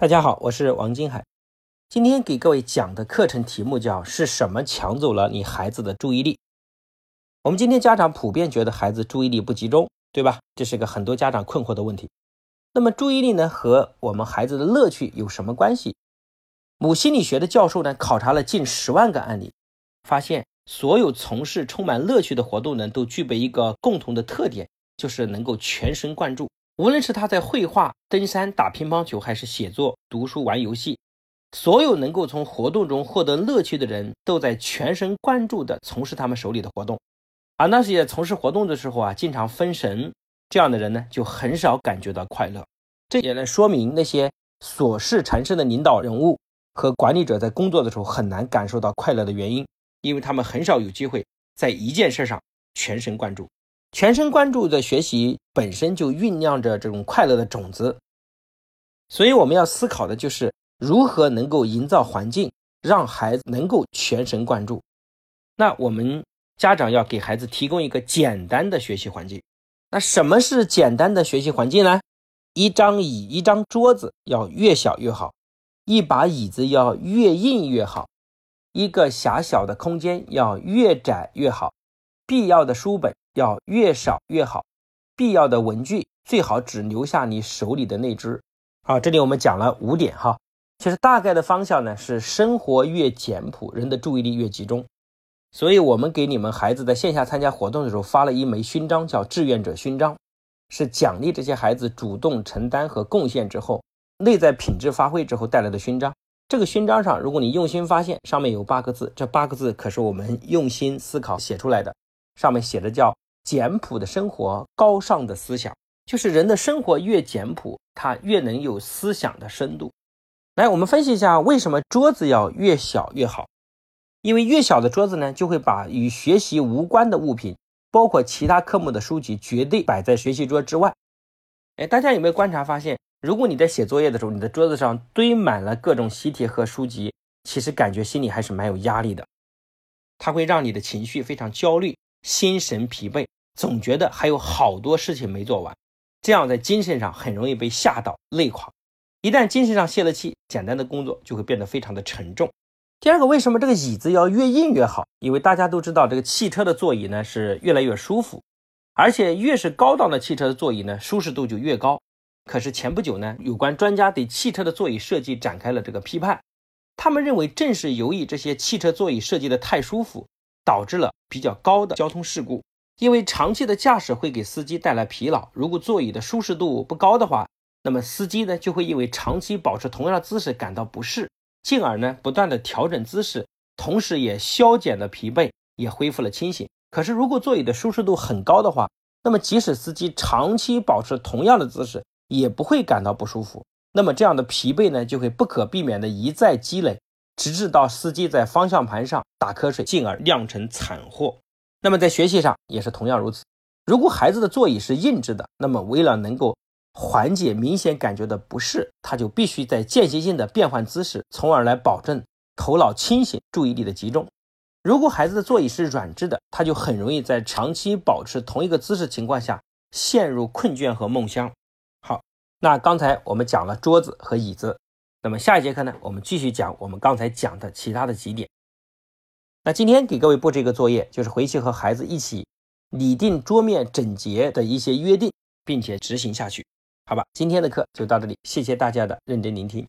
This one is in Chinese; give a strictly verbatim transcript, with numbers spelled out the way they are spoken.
大家好，我是王金海。今天给各位讲的课程题目叫是什么抢走了你孩子的注意力。我们今天家长普遍觉得孩子注意力不集中，对吧？这是个很多家长困惑的问题。那么注意力呢和我们孩子的乐趣有什么关系？母心理学的教授呢考察了近十万个案例，发现所有从事充满乐趣的活动呢都具备一个共同的特点，就是能够全神贯注。无论是他在绘画、登山、打乒乓球，还是写作、读书、玩游戏，所有能够从活动中获得乐趣的人都在全神贯注地从事他们手里的活动。而那些从事活动的时候啊，经常分神，这样的人呢，就很少感觉到快乐。这也能说明那些琐事缠身的领导人物和管理者在工作的时候很难感受到快乐的原因，因为他们很少有机会在一件事上全神贯注。全神贯注的学习本身就酝酿着这种快乐的种子，所以我们要思考的就是如何能够营造环境让孩子能够全神贯注。那我们家长要给孩子提供一个简单的学习环境。那什么是简单的学习环境呢？一张椅、一张桌子要越小越好，一把椅子要越硬越好，一个狭小的空间要越窄越好，必要的书本要越少越好，必要的文具最好只留下你手里的那只。啊，这里我们讲了五点哈，其实大概的方向呢是生活越简朴，人的注意力越集中。所以我们给你们孩子在线下参加活动的时候发了一枚勋章，叫志愿者勋章，是奖励这些孩子主动承担和贡献之后，内在品质发挥之后带来的勋章。这个勋章上，如果你用心发现，上面有八个字，这八个字可是我们用心思考写出来的，上面写着叫简朴的生活，高尚的思想。就是人的生活越简朴，它越能有思想的深度。来，我们分析一下为什么桌子要越小越好。因为越小的桌子呢，就会把与学习无关的物品，包括其他科目的书籍，绝对摆在学习桌之外。哎，大家有没有观察发现，如果你在写作业的时候，你的桌子上堆满了各种习题和书籍，其实感觉心里还是蛮有压力的，它会让你的情绪非常焦虑，心神疲惫，总觉得还有好多事情没做完，这样在精神上很容易被吓到累垮。一旦精神上泄了气，简单的工作就会变得非常的沉重。第二个，为什么这个椅子要越硬越好？因为大家都知道这个汽车的座椅呢是越来越舒服，而且越是高档的汽车的座椅呢舒适度就越高。可是前不久呢，有关专家对汽车的座椅设计展开了这个批判，他们认为正是由于这些汽车座椅设计的太舒服，导致了比较高的交通事故。因为长期的驾驶会给司机带来疲劳，如果座椅的舒适度不高的话，那么司机呢就会因为长期保持同样的姿势感到不适，进而呢不断的调整姿势，同时也消减了疲惫，也恢复了清醒。可是如果座椅的舒适度很高的话，那么即使司机长期保持同样的姿势也不会感到不舒服，那么这样的疲惫呢就会不可避免的一再积累，直至到司机在方向盘上打瞌睡，进而酿成惨祸。那么在学习上也是同样如此，如果孩子的座椅是硬质的，那么为了能够缓解明显感觉的不适，他就必须在间歇性的变换姿势，从而来保证头脑清醒，注意力的集中。如果孩子的座椅是软质的，他就很容易在长期保持同一个姿势情况下陷入困倦和梦乡。好，那刚才我们讲了桌子和椅子，那么下一节课呢，我们继续讲我们刚才讲的其他的几点。那今天给各位布置一个作业，就是回去和孩子一起拟定桌面整洁的一些约定，并且执行下去，好吧？今天的课就到这里，谢谢大家的认真聆听。